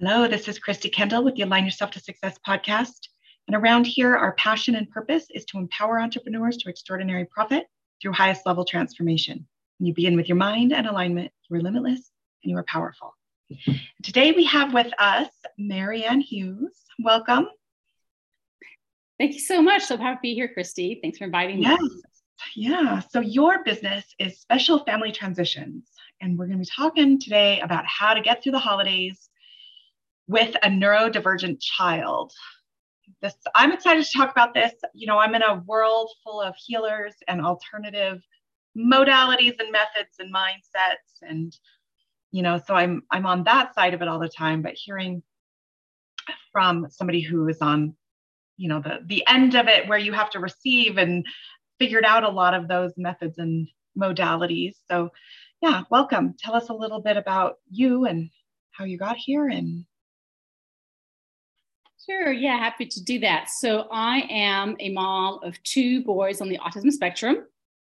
Hello, this is Christy Kendall with the Align Yourself to Success podcast. And around here, our passion and purpose is to empower entrepreneurs to extraordinary profit through highest level transformation. When you begin with your mind and alignment, you are limitless and you are powerful. Today we have with us Marianne Hughes. Welcome. Thank you so much. So happy to be here, Christy. Thanks for inviting me. Yeah. So your business is Special Family Transitions. And we're going to be talking today about how to get through the holidays with a neurodivergent child. I'm excited to talk about this. You know, I'm in a world full of healers and alternative modalities and methods and mindsets. And, you know, so I'm on that side of it all the time, but hearing from somebody who is on, you know, the end of it where you have to receive and figured out a lot of those methods and modalities. So yeah, welcome. Tell us a little bit about you and how you got here and. Sure. Yeah, happy to do that. So I am a mom of two boys on the autism spectrum.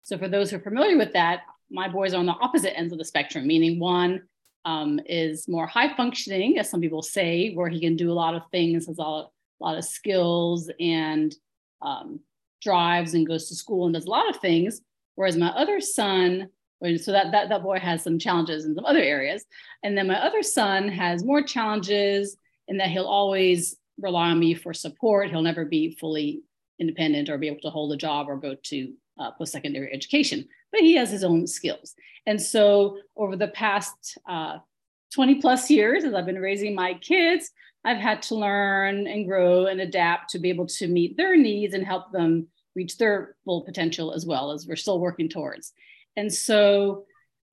So for those who are familiar with that, my boys are on the opposite ends of the spectrum, meaning one is more high functioning, as some people say, where he can do a lot of things, has a lot of skills and drives and goes to school and does a lot of things. Whereas my other son, so that boy has some challenges in some other areas. And then my other son has more challenges in that he'll always rely on me for support. He'll never be fully independent or be able to hold a job or go to post-secondary education, but he has his own skills. And so over the past 20 plus years, as I've been raising my kids, I've had to learn and grow and adapt to be able to meet their needs and help them reach their full potential as well, as we're still working towards. And so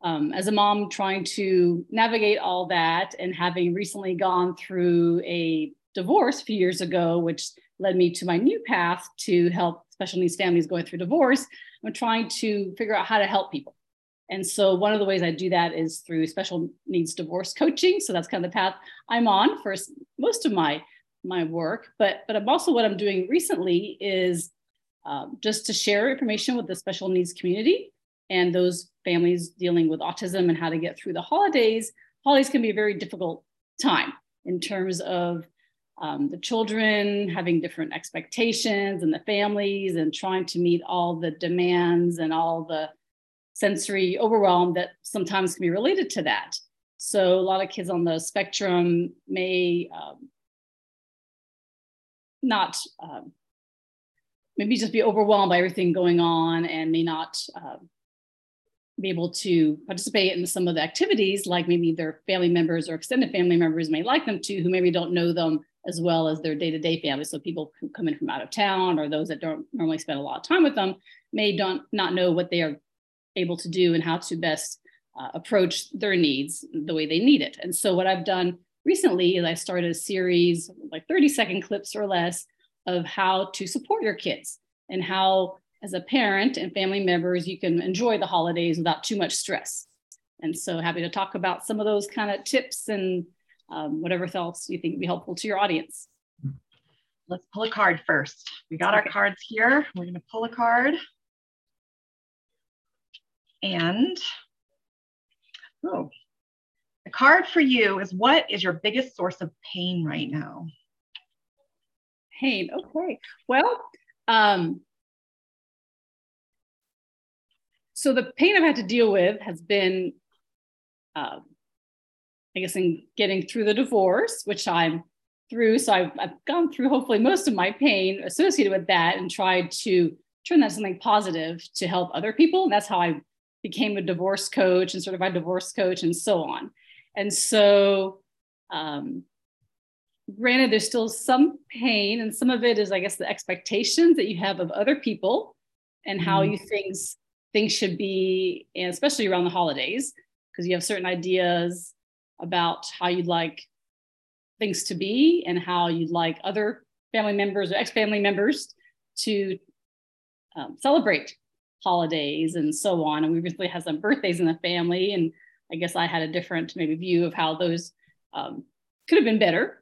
as a mom trying to navigate all that and having recently gone through a divorce a few years ago, which led me to my new path to help special needs families going through divorce, I'm trying to figure out how to help people. And so one of the ways I do that is through special needs divorce coaching. So that's kind of the path I'm on for most of my work. But I'm also, what I'm doing recently is just to share information with the special needs community and those families dealing with autism and how to get through the holidays. Holidays can be a very difficult time in terms of the children having different expectations and the families and trying to meet all the demands and all the sensory overwhelm that sometimes can be related to that. So a lot of kids on the spectrum may maybe just be overwhelmed by everything going on and may not be able to participate in some of the activities, like maybe their family members or extended family members may like them to, who maybe don't know them as well as their day-to-day family. So people who come in from out of town or those that don't normally spend a lot of time with them may not know what they are able to do and how to best approach their needs the way they need it. And so what I've done recently is I started a series, like 30-second clips or less, of how to support your kids and how, as a parent and family members, you can enjoy the holidays without too much stress. And so happy to talk about some of those kind of tips and whatever else you think would be helpful to your audience. Let's pull a card first. We got our cards here. We're going to pull a card. And the card for you is, what is your biggest source of pain right now? Pain. Okay. Well, so the pain I've had to deal with has been, in getting through the divorce, which I'm through. So I've gone through hopefully most of my pain associated with that and tried to turn that into something positive to help other people. And that's how I became a divorce coach and certified divorce coach and so on. And so granted, there's still some pain, and some of it is, I guess, the expectations that you have of other people and how you think things should be, and especially around the holidays, because you have certain ideas about how you'd like things to be and how you'd like other family members or ex-family members to celebrate holidays and so on. And we recently had some birthdays in the family, and I guess I had a different maybe view of how those could have been better.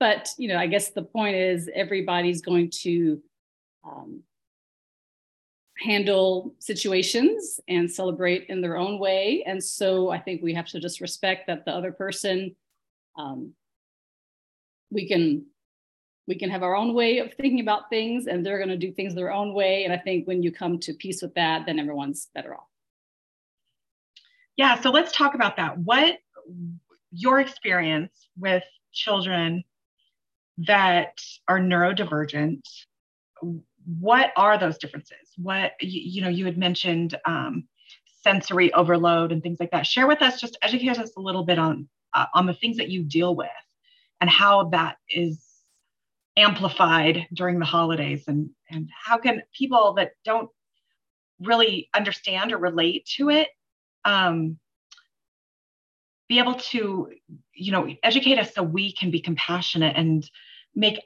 But, you know, I guess the point is everybody's going to handle situations and celebrate in their own way. And so I think we have to just respect that the other person we can have our own way of thinking about things, and they're going to do things their own way. And I think when you come to peace with that, then everyone's better off. Yeah. So let's talk about that. What your experience with children that are neurodivergent, what are those differences? What, you know, you had mentioned sensory overload and things like that. Share with us, just educate us a little bit on the things that you deal with and how that is amplified during the holidays, and how can people that don't really understand or relate to it be able to, you know, educate us so we can be compassionate and make,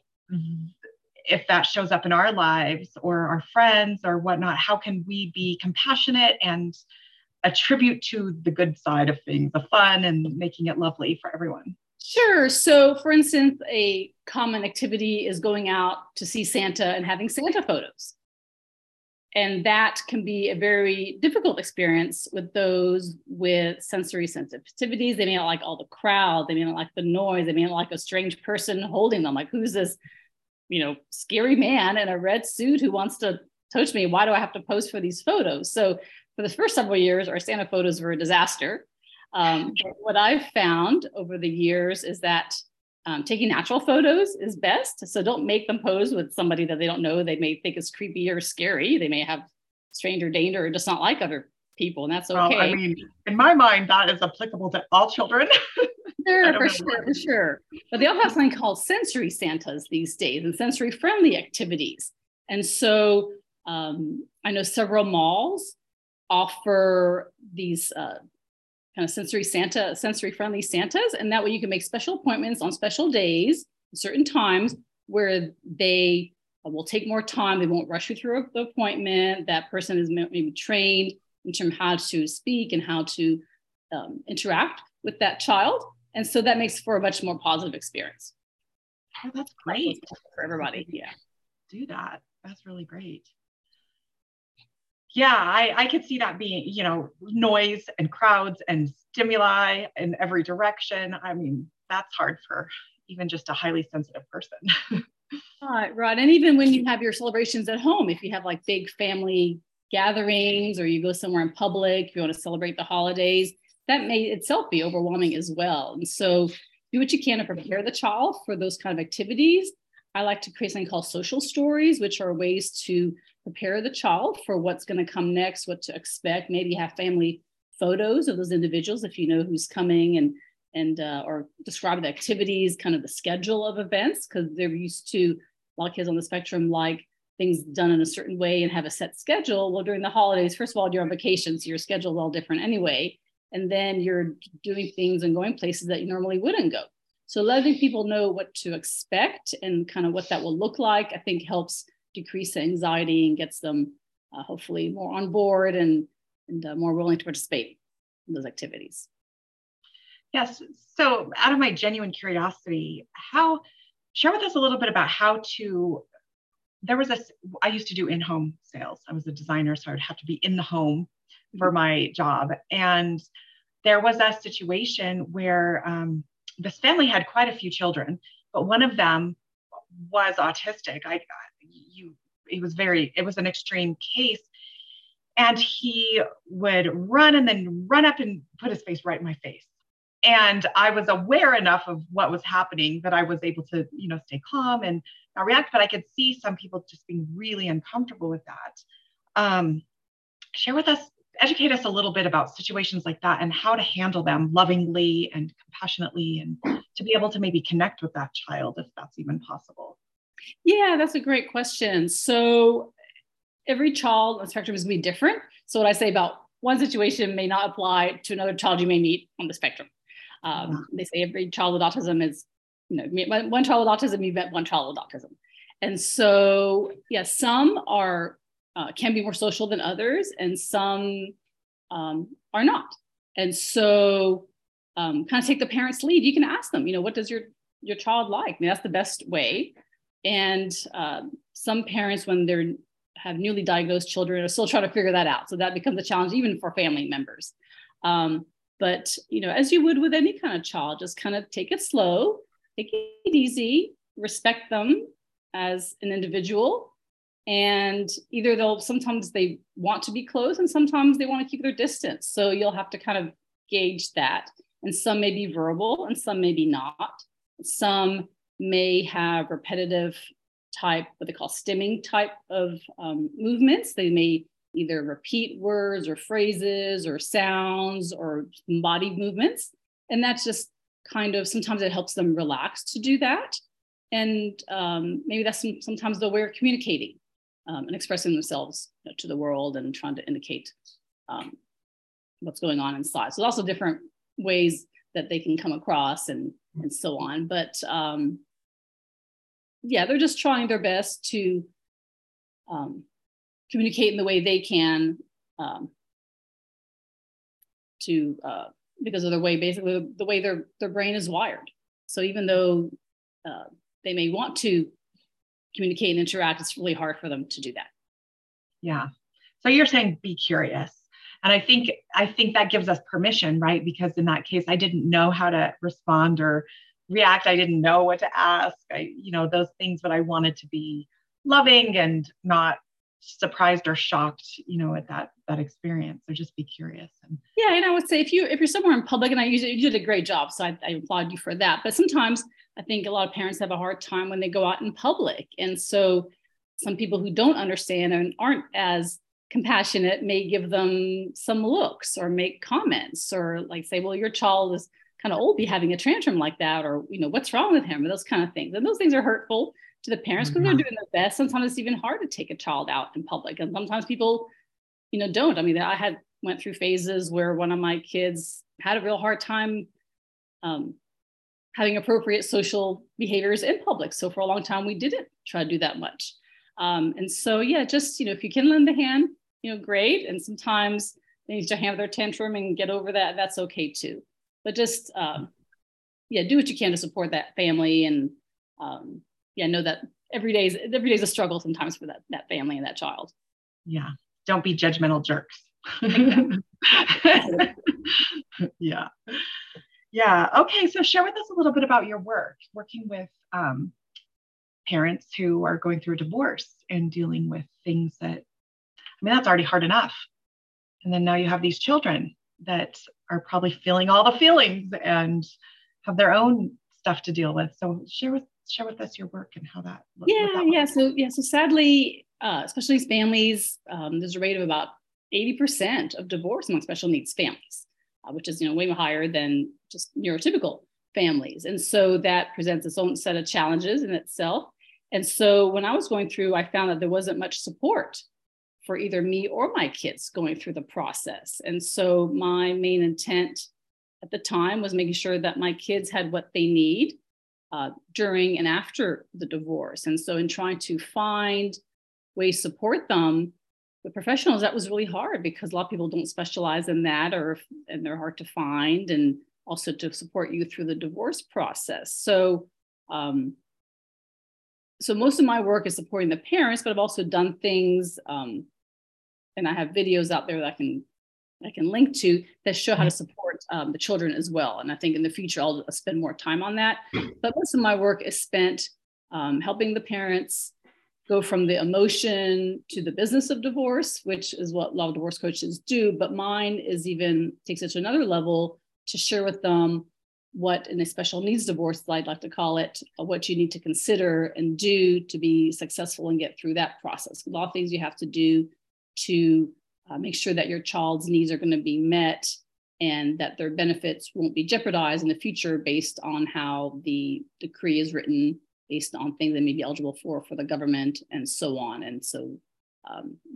if that shows up in our lives or our friends or whatnot, how can we be compassionate and attribute to the good side of things, the fun and making it lovely for everyone? Sure. So for instance, a common activity is going out to see Santa and having Santa photos. And that can be a very difficult experience with those with sensory sensitivities. They may not like all the crowd. They may not like the noise. They may not like a strange person holding them. Like, who's this, you know, scary man in a red suit who wants to touch me? Why do I have to pose for these photos? So for the first several years, our Santa photos were a disaster. But what I've found over the years is that taking natural photos is best. So don't make them pose with somebody that they don't know. They may think is creepy or scary. They may have strange or danger or just not like other people, and that's okay. Well, I mean, in my mind, that is applicable to all children. Sure, for sure. But they all have something called sensory Santas these days, and sensory-friendly activities. And so I know several malls offer these kind of sensory-friendly Santas, and that way you can make special appointments on special days, certain times, where they will take more time. They won't rush you through the appointment. That person is maybe trained in terms of how to speak and how to interact with that child. And so that makes for a much more positive experience. Oh, that's great. For everybody, yeah. Do that. That's really great. Yeah, I could see that being, you know, noise and crowds and stimuli in every direction. I mean, that's hard for even just a highly sensitive person. Right. And even when you have your celebrations at home, if you have like big family gatherings or you go somewhere in public, you want to celebrate the holidays, that may itself be overwhelming as well. And so do what you can to prepare the child for those kind of activities. I like to create something called social stories, which are ways to prepare the child for what's going to come next, what to expect, maybe have family photos of those individuals if you know who's coming, and or describe the activities, kind of the schedule of events, because they're used to, a lot of kids on the spectrum like things done in a certain way and have a set schedule. Well, during the holidays, first of all, you're on vacation, so your schedule is all different anyway. And then you're doing things and going places that you normally wouldn't go. So letting people know what to expect and kind of what that will look like, I think helps decrease anxiety and gets them hopefully more on board and more willing to participate in those activities. Yes. So out of my genuine curiosity, share with us a little bit about how to, I used to do in-home sales. I was a designer, so I would have to be in the home for my job. And there was a situation where this family had quite a few children, but one of them was autistic. It was an extreme case. And he would run and then run up and put his face right in my face. And I was aware enough of what was happening that I was able to, you know, stay calm and not react, but I could see some people just being really uncomfortable with that. Share with us, educate us a little bit about situations like that and how to handle them lovingly and compassionately, and to be able to maybe connect with that child if that's even possible. Yeah, that's a great question. So every child on the spectrum is going to be different. So what I say about one situation may not apply to another child you may meet on the spectrum. They say every child with autism is, you know, one child with autism, you've met one child with autism. And so, yeah, some are can be more social than others, and some are not. And so kind of take the parents' lead. You can ask them, you know, what does your child like? I mean, that's the best way. And some parents, when they have newly diagnosed children, are still trying to figure that out. So that becomes a challenge even for family members. But, you know, as you would with any kind of child, just kind of take it slow take it easy, respect them as an individual. And either sometimes they want to be close and sometimes they want to keep their distance. So you'll have to kind of gauge that. And some may be verbal and some may be not. Some may have repetitive type, what they call stimming type of movements. They may either repeat words or phrases or sounds or body movements. And that's just kind of, sometimes it helps them relax to do that. And maybe that's sometimes the way of communicating and expressing themselves to the world and trying to indicate what's going on inside. So there's also different ways that they can come across and so on. But they're just trying their best to communicate in the way they can because of their way, basically the way their brain is wired. So even though they may want to communicate and interact, it's really hard for them to do that. Yeah. So you're saying be curious. And I think that gives us permission, right? Because in that case, I didn't know how to respond or react. I didn't know what to ask. Those things, but I wanted to be loving and not surprised or shocked, at that experience. So just be curious. And I would say if you're somewhere in public, and you did a great job, so I applaud you for that. But sometimes I think a lot of parents have a hard time when they go out in public. And so some people who don't understand and aren't as compassionate may give them some looks or make comments or like say, well, your child is kind of old, be having a tantrum like that, or, what's wrong with him, or those kind of things. And those things are hurtful to the parents because they're doing their best. Sometimes it's even hard to take a child out in public. And sometimes people, don't. I mean, I went through phases where one of my kids had a real hard time having appropriate social behaviors in public. So for a long time, we didn't try to do that much. And so, just, if you can lend a hand, great. And sometimes they need to have their tantrum and get over that. That's okay too. But just, do what you can to support that family. And know that every day is a struggle sometimes for that family and that child. Yeah. Don't be judgmental jerks. Yeah. Yeah. Okay. So share with us a little bit about your work, working with parents who are going through a divorce and dealing with things that, that's already hard enough. And then now you have these children that are probably feeling all the feelings and have their own stuff to deal with. So share with us your work and how that looks. So sadly, especially families, there's a rate of about 80% of divorce among special needs families, which is, way higher than just neurotypical families. And so that presents its own set of challenges in itself. And so when I was going through, I found that there wasn't much support for either me or my kids going through the process. And so my main intent at the time was making sure that my kids had what they need during and after the divorce. And so in trying to find ways to support them with professionals, that was really hard because a lot of people don't specialize in that, and they're hard to find, and also to support you through the divorce process. So, so most of my work is supporting the parents, but I've also done things, and I have videos out there that I can link to that show how to support the children as well. And I think in the future, I'll spend more time on that. But most of my work is spent helping the parents go from the emotion to the business of divorce, which is what a lot of divorce coaches do. But mine takes it to another level to share with them what in a special needs divorce, I'd like to call it, what you need to consider and do to be successful and get through that process. A lot of things you have to do to make sure that your child's needs are going to be met and that their benefits won't be jeopardized in the future based on how the decree is written, based on things they may be eligible for the government and so on. And so you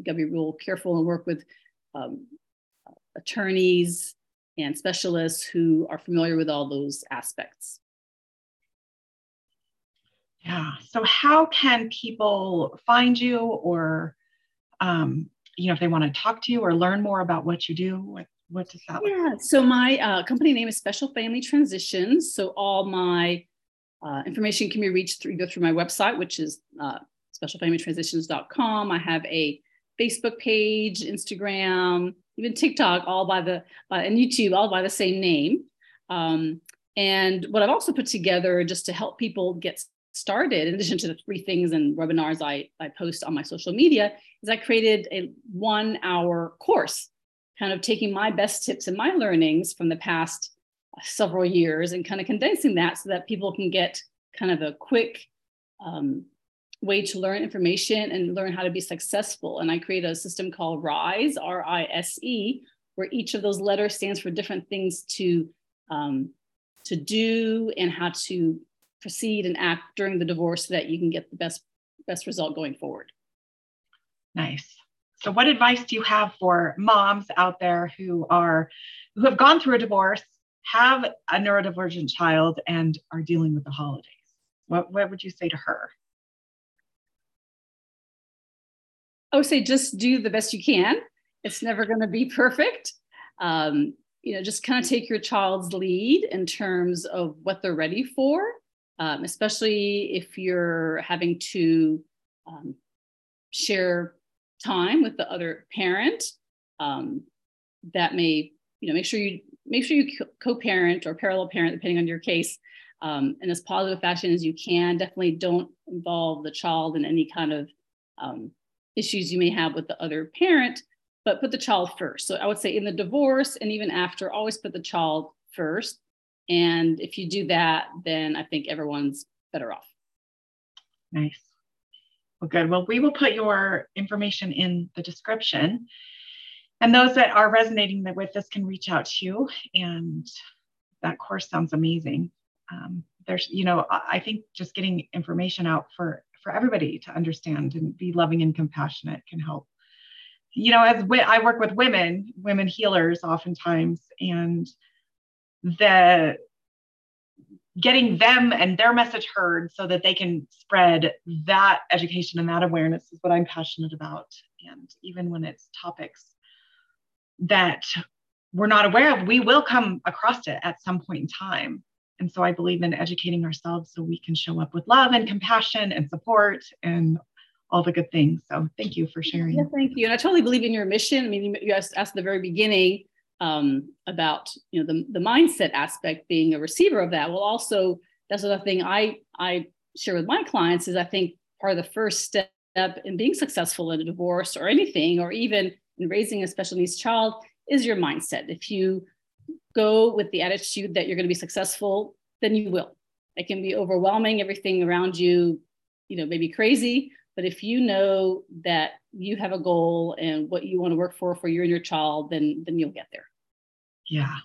gotta be real careful and work with attorneys and specialists who are familiar with all those aspects. Yeah, so how can people find you or, if they want to talk to you or learn more about what you do, what does that look like? Yeah, so my company name is Special Family Transitions. So all my information can be reached through my website, which is specialfamilytransitions.com. I have a Facebook page, Instagram, even TikTok, and YouTube, all by the same name. And what I've also put together just to help people get started, in addition to the three things and webinars I post on my social media, is I created a 1-hour course, kind of taking my best tips and my learnings from the past several years and kind of condensing that so that people can get kind of a quick way to learn information and learn how to be successful. And I create a system called RISE, R-I-S-E, where each of those letters stands for different things to do and how to proceed and act during the divorce so that you can get the best result going forward. Nice. So what advice do you have for moms out there who have gone through a divorce, have a neurodivergent child, and are dealing with the holidays? What would you say to her? I would say just do the best you can. It's never going to be perfect. Just kind of take your child's lead in terms of what they're ready for, especially if you're having to share time with the other parent. That may, make sure you co-parent or parallel parent, depending on your case, in as positive fashion as you can. Definitely don't involve the child in any kind of issues you may have with the other parent, but put the child first. So I would say in the divorce and even after, always put the child first. And if you do that, then I think everyone's better off. Nice. Well, good. Well, we will put your information in the description. And those that are resonating with this can reach out to you. And that course sounds amazing. I think just getting information out for everybody to understand and be loving and compassionate can help. I work with women healers oftentimes, and getting them and their message heard so that they can spread that education and that awareness is what I'm passionate about. And even when it's topics that we're not aware of, we will come across it at some point in time. And so I believe in educating ourselves so we can show up with love and compassion and support and all the good things. So thank you for sharing. Yeah, thank you. And I totally believe in your mission. I mean, you asked at the very beginning about, the mindset aspect, being a receiver of that. Well, also, that's another thing I share with my clients is I think part of the first step in being successful in a divorce or anything, or even in raising a special needs child, is your mindset. If you go with the attitude that you're going to be successful, then you will. It can be overwhelming, everything around you, maybe crazy. But if you know that you have a goal and what you want to work for you and your child, then you'll get there. Yeah,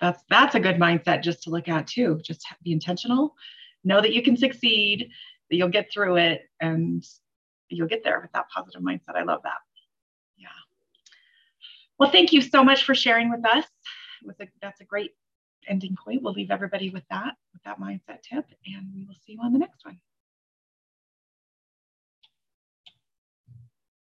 that's a good mindset just to look at too. Just be intentional, know that you can succeed, that you'll get through it, and you'll get there with that positive mindset. I love that. Yeah. Well, thank you so much for sharing with us. That's a great ending point. We'll leave everybody with that mindset tip, and we will see you on the next one.